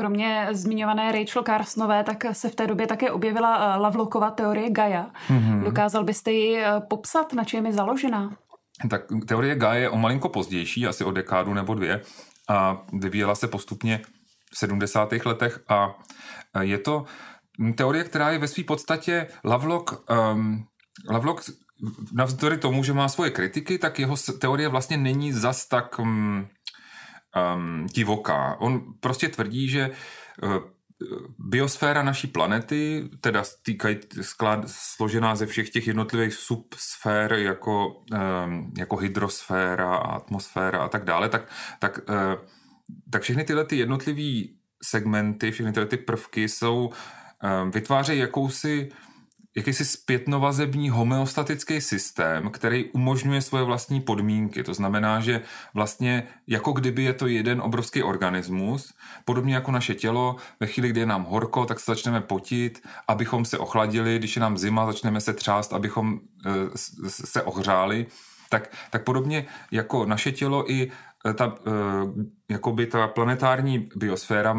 kromě zmiňované Rachel Carsonové, tak se v té době také objevila Lovelockova teorie Gaia. Mm-hmm. Dokázal byste ji popsat, na čem je založená? Tak teorie Gaia je o malinko pozdější, asi o dekádu nebo dvě, a vyvíjela se postupně v 70. letech a je to teorie, která je ve své podstatě Lovelock navzdory tomu, že má svoje kritiky, tak jeho teorie vlastně není zas tak divoká. On prostě tvrdí, že biosféra naší planety, teda složená ze všech těch jednotlivých subsfér, jako hydrosféra a atmosféra a tak dále, tak všechny tyhle ty jednotlivé segmenty, všechny tyhle ty prvky vytvářejí jakýsi zpětnovazební homeostatický systém, který umožňuje svoje vlastní podmínky. To znamená, že vlastně jako kdyby je to jeden obrovský organismus, podobně jako naše tělo, ve chvíli, kdy je nám horko, tak se začneme potit, abychom se ochladili, když je nám zima, začneme se třást, abychom se ohřáli. Tak podobně jako naše tělo i ta planetární biosféra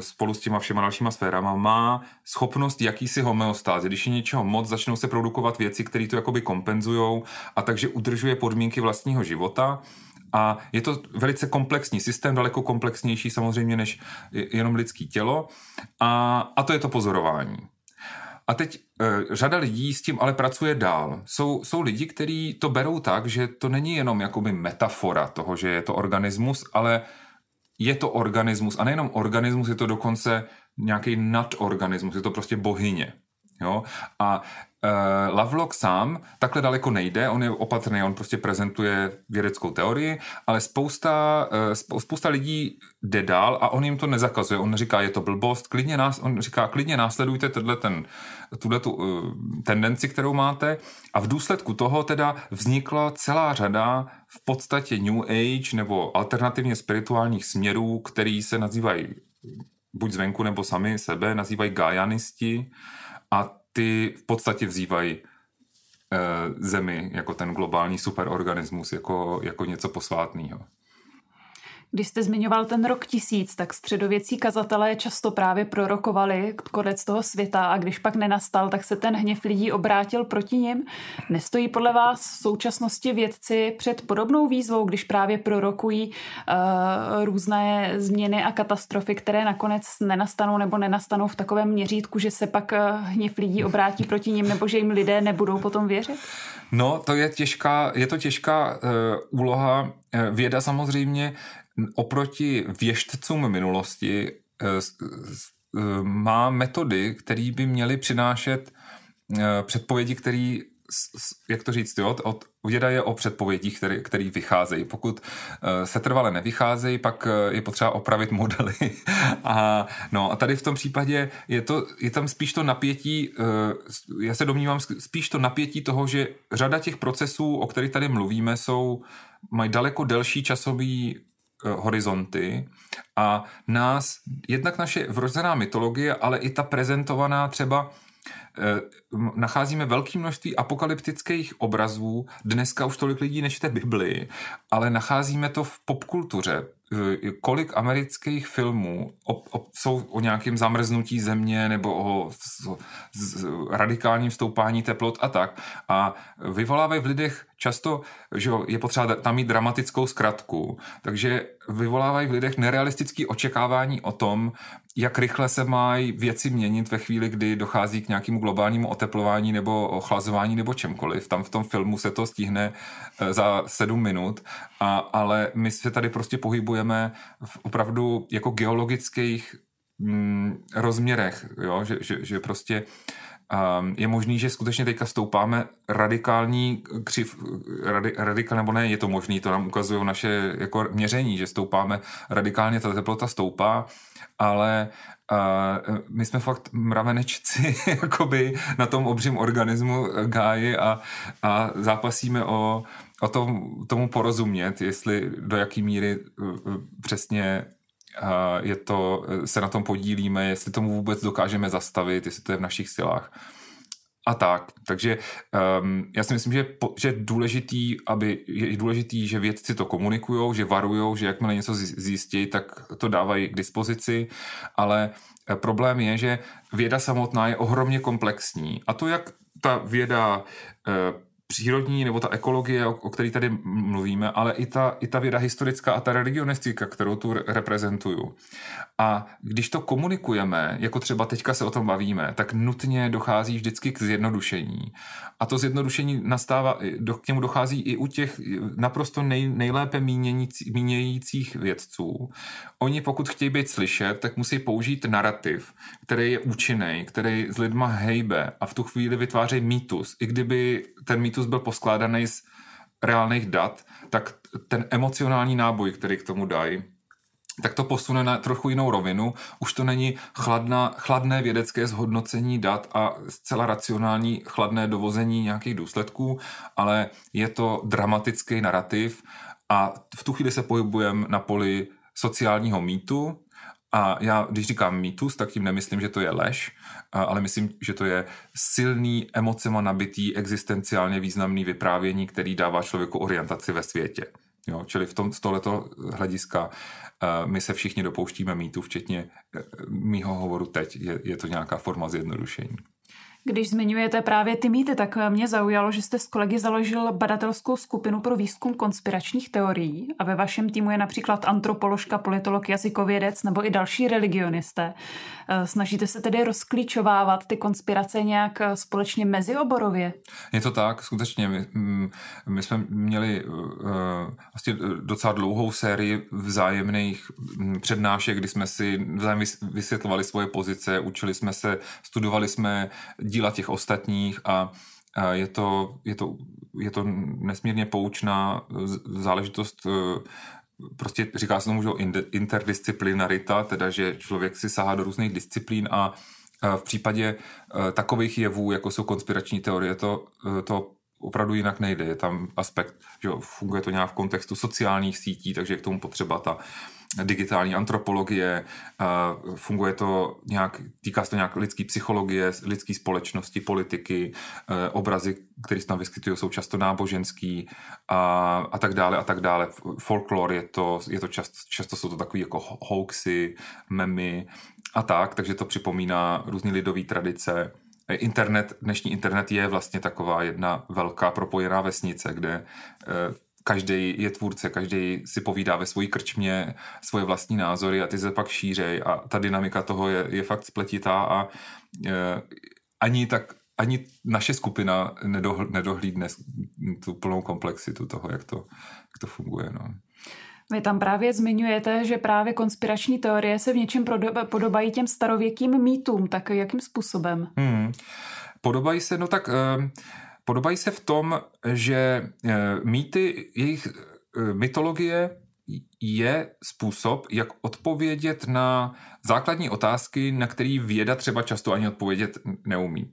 spolu s těma všema dalšíma sférama má schopnost jakýsi homeostázy. Když je něčeho moc, začnou se produkovat věci, které to jakoby kompenzujou, a takže udržuje podmínky vlastního života. A je to velice komplexní systém, daleko komplexnější samozřejmě než jenom lidský tělo. A to je to pozorování. A teď řada lidí s tím ale pracuje dál. Jsou lidi, kteří to berou tak, že to není jenom jakoby metafora toho, že je to organismus, ale je to organismus, a nejenom organismus, je to dokonce nějaký nadorganismus, je to prostě bohyně. Jo? A Lovelock sám takhle daleko nejde, on je opatrný, on prostě prezentuje vědeckou teorii, ale spousta lidí jde dál a on jim to nezakazuje. On říká, je to blbost, on říká, klidně následujte tuhle tendenci, kterou máte, a v důsledku toho teda vznikla celá řada v podstatě New Age nebo alternativně spirituálních směrů, který se nazývají buď zvenku nebo sami sebe, nazývají gajanisti, a ty v podstatě vzývají Zemi jako ten globální superorganismus, jako něco posvátného. Když jste zmiňoval ten rok 1000, tak středověcí kazatelé často právě prorokovali konec toho světa, a když pak nenastal, tak se ten hněv lidí obrátil proti nim. Nestojí podle vás v současnosti vědci před podobnou výzvou, když právě prorokují různé změny a katastrofy, které nakonec nenastanou nebo nenastanou v takovém měřítku, že se pak hněv lidí obrátí proti nim, nebo že jim lidé nebudou potom věřit? No, to je těžká úloha. Věda samozřejmě oproti věštcům minulosti má metody, které by měly přinášet předpovědi, které, jak to říct, věda je o předpovědích, které vycházejí. Pokud se trvale nevycházejí, pak je potřeba opravit modely. A tady v tom případě je tam spíš to napětí, já se domnívám, spíš to napětí toho, že řada těch procesů, o kterých tady mluvíme, mají daleko delší časový horizonty, a nás jednak naše vrozená mytologie, ale i ta prezentovaná třeba nacházíme velké množství apokalyptických obrazů, dneska už tolik lidí nečte Bibli, ale nacházíme to v popkultuře. Kolik amerických filmů jsou o nějakém zamrznutí země nebo o radikálním stoupání teplot a tak, a vyvolávají v lidech často, že je potřeba tam mít dramatickou zkratku, takže vyvolávají v lidech nerealistické očekávání o tom, jak rychle se mají věci měnit ve chvíli, kdy dochází k nějakému globálnímu oteplování nebo ochlazování nebo čemkoliv. Tam v tom filmu se to stihne za 7 minut, ale my se tady prostě pohybujeme v opravdu jako geologických rozměrech, jo? Že prostě je možný, že skutečně teďka stoupáme radikální nebo ne, je to možný, to nám ukazují naše jako měření, že stoupáme radikálně, ta teplota stoupá, ale my jsme fakt mravenečci jakoby na tom obřím organismu Gáji a zápasíme o tomu porozumět, jestli do jaký míry přesně se na tom podílíme, jestli tomu vůbec dokážeme zastavit, jestli to je v našich silách. A tak, takže já si myslím, že je důležitý, že vědci to komunikujou, že varujou, že jakmile něco zjistí, tak to dávají k dispozici, ale problém je, že věda samotná je ohromně komplexní. A to, jak ta věda přírodní nebo ta ekologie, o které tady mluvíme, ale i ta věda historická a ta religionistika, kterou tu reprezentuju. A když to komunikujeme, jako třeba teďka se o tom bavíme, tak nutně dochází vždycky k zjednodušení. A to zjednodušení nastává, k němu dochází i u těch naprosto nejlépe mínějících vědců. Oni pokud chtějí být slyšet, tak musí použít narrativ, který je účinný, který s lidma hejbe a v tu chvíli vytváří mýtus. I kdyby ten mýtus byl poskládaný z reálných dat, tak ten emocionální náboj, který k tomu dají, tak to posune na trochu jinou rovinu. Už to není chladné vědecké zhodnocení dat a zcela racionální chladné dovození nějakých důsledků, ale je to dramatický narrativ a v tu chvíli se pohybujeme na poli sociálního mýtu. A já, když říkám mýtus, tak tím nemyslím, že to je lež, ale myslím, že to je silný, emocema nabitý, existenciálně významný vyprávění, který dává člověku orientaci ve světě. Jo, čili z tohleto hlediska my se všichni dopouštíme mýtu, včetně mýho hovoru teď. Je to nějaká forma zjednodušení. Když zmiňujete právě ty mýty, tak mě zaujalo, že jste s kolegy založil badatelskou skupinu pro výzkum konspiračních teorií a ve vašem týmu je například antropoložka, politolog, jazykovědec nebo i další religionisté. Snažíte se tedy rozklíčovávat ty konspirace nějak společně mezioborově? Je to tak, skutečně. My jsme měli vlastně docela dlouhou sérii vzájemných přednášek, kdy jsme si vzájemně vysvětlovali svoje pozice, učili jsme se, studovali jsme díla těch ostatních a je to nesmírně poučná záležitost. Prostě říká se tomu, že interdisciplinarita, teda že člověk si sahá do různých disciplín a v případě takových jevů, jako jsou konspirační teorie, to opravdu jinak nejde. Je tam aspekt, že funguje to nějak v kontextu sociálních sítí, takže je k tomu potřeba ta digitální antropologie, funguje to nějak, týká se to nějak lidský psychologie, lidský společnosti, politiky, obrazy, které se tam vyskytují, jsou často náboženský a tak dále, a tak dále. Folklor je to často jsou to takový jako hoaxy, memy a tak, takže to připomíná různý lidový tradice. Dnešní internet je vlastně taková jedna velká propojená vesnice, kde každý je tvůrce, každý si povídá ve svojí krčmě svoje vlastní názory a ty se pak šířej a ta dynamika toho je fakt spletitá a ani naše skupina nedohlídne tu plnou komplexitu toho, jak to funguje. No. Vy tam právě zmiňujete, že právě konspirační teorie se v něčem podobají těm starověkým mýtům, tak jakým způsobem? Podobají se, no tak... Podobají se v tom, že mýty, jejich mytologie je způsob, jak odpovědět na základní otázky, na které věda třeba často ani odpovědět neumí.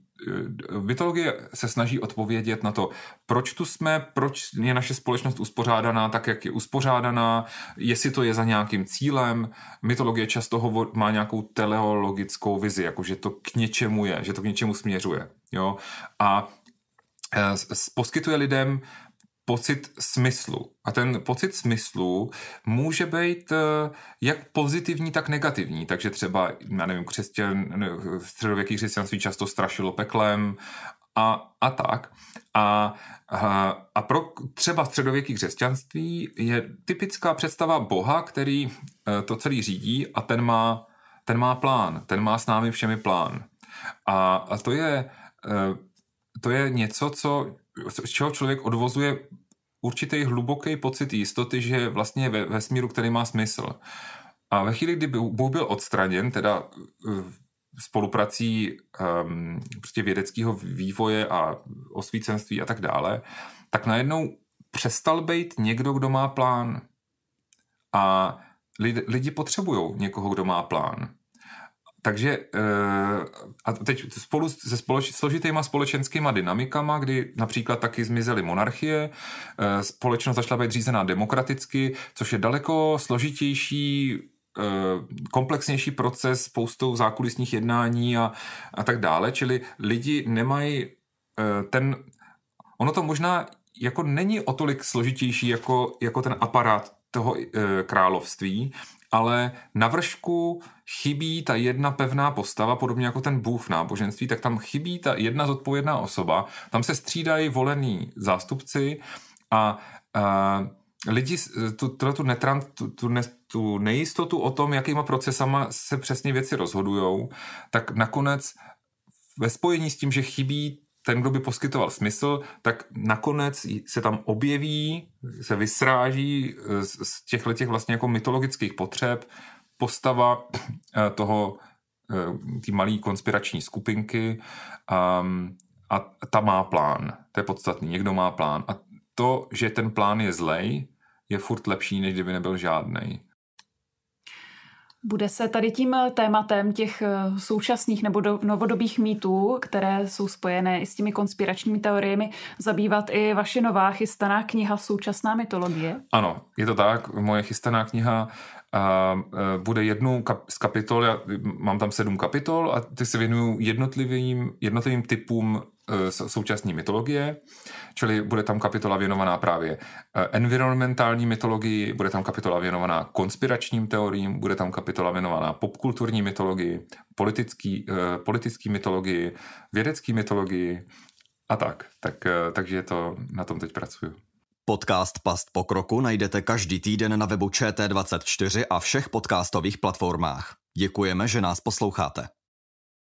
Mytologie se snaží odpovědět na to, proč tu jsme, proč je naše společnost uspořádaná tak, jak je uspořádaná, jestli to je za nějakým cílem. Mytologie často má nějakou teleologickou vizi, jakože to k něčemu je, že to k něčemu směřuje. Jo? A poskytuje lidem pocit smyslu. A ten pocit smyslu může být jak pozitivní, tak negativní. Takže třeba, já nevím, středověký křesťanství často strašilo peklem a tak. A pro třeba středověký křesťanství je typická představa Boha, který to celý řídí a ten má plán, ten má s námi všemi plán. A to je něco, z čeho člověk odvozuje určitý hluboký pocit jistoty, že vlastně je ve smíru, který má smysl. A ve chvíli, kdy Bůh byl odstraněn, teda spoluprací prostě vědeckého vývoje a osvícenství a tak dále, tak najednou přestal být někdo, kdo má plán. A lidi potřebují někoho, kdo má plán. Takže a teď spolu se složitýma společenskýma dynamikama, kdy například taky zmizely monarchie, společnost začala být řízená demokraticky, což je daleko složitější, komplexnější proces, spoustou zákulisních jednání a tak dále, čili lidi nemají ono to možná jako není o tolik složitější jako ten aparát toho království, ale na vršku chybí ta jedna pevná postava, podobně jako ten bůh v náboženství, tak tam chybí ta jedna zodpovědná osoba, tam se střídají volení zástupci a lidi tu nejistotu o tom, jakýma procesama se přesně věci rozhodujou, tak nakonec ve spojení s tím, že chybí ten, kdo by poskytoval smysl, tak nakonec se tam objeví, se vysráží z těchto vlastně jako mytologických potřeb postava toho té malé konspirační skupinky a ta má plán. To je podstatný, někdo má plán. A to, že ten plán je zlej, je furt lepší, než kdyby nebyl žádnej. Bude se tady tím tématem těch současných nebo novodobých mýtů, které jsou spojené i s těmi konspiračními teoriemi, zabývat i vaše nová chystaná kniha Současná mytologie? Ano, je to tak. Moje chystaná kniha bude jednou z kapitol, já mám tam 7 kapitol a ty se věnují jednotlivým typům současné mytologie, čili bude tam kapitola věnovaná právě environmentální mytologii, bude tam kapitola věnovaná konspiračním teoriím, bude tam kapitola věnovaná popkulturní mytologii, politický mytologii, vědecký mytologii a tak. Takže to na tom teď pracuju. Podcast Past pokroku najdete každý týden na webu ČT24 a všech podcastových platformách. Děkujeme, že nás posloucháte.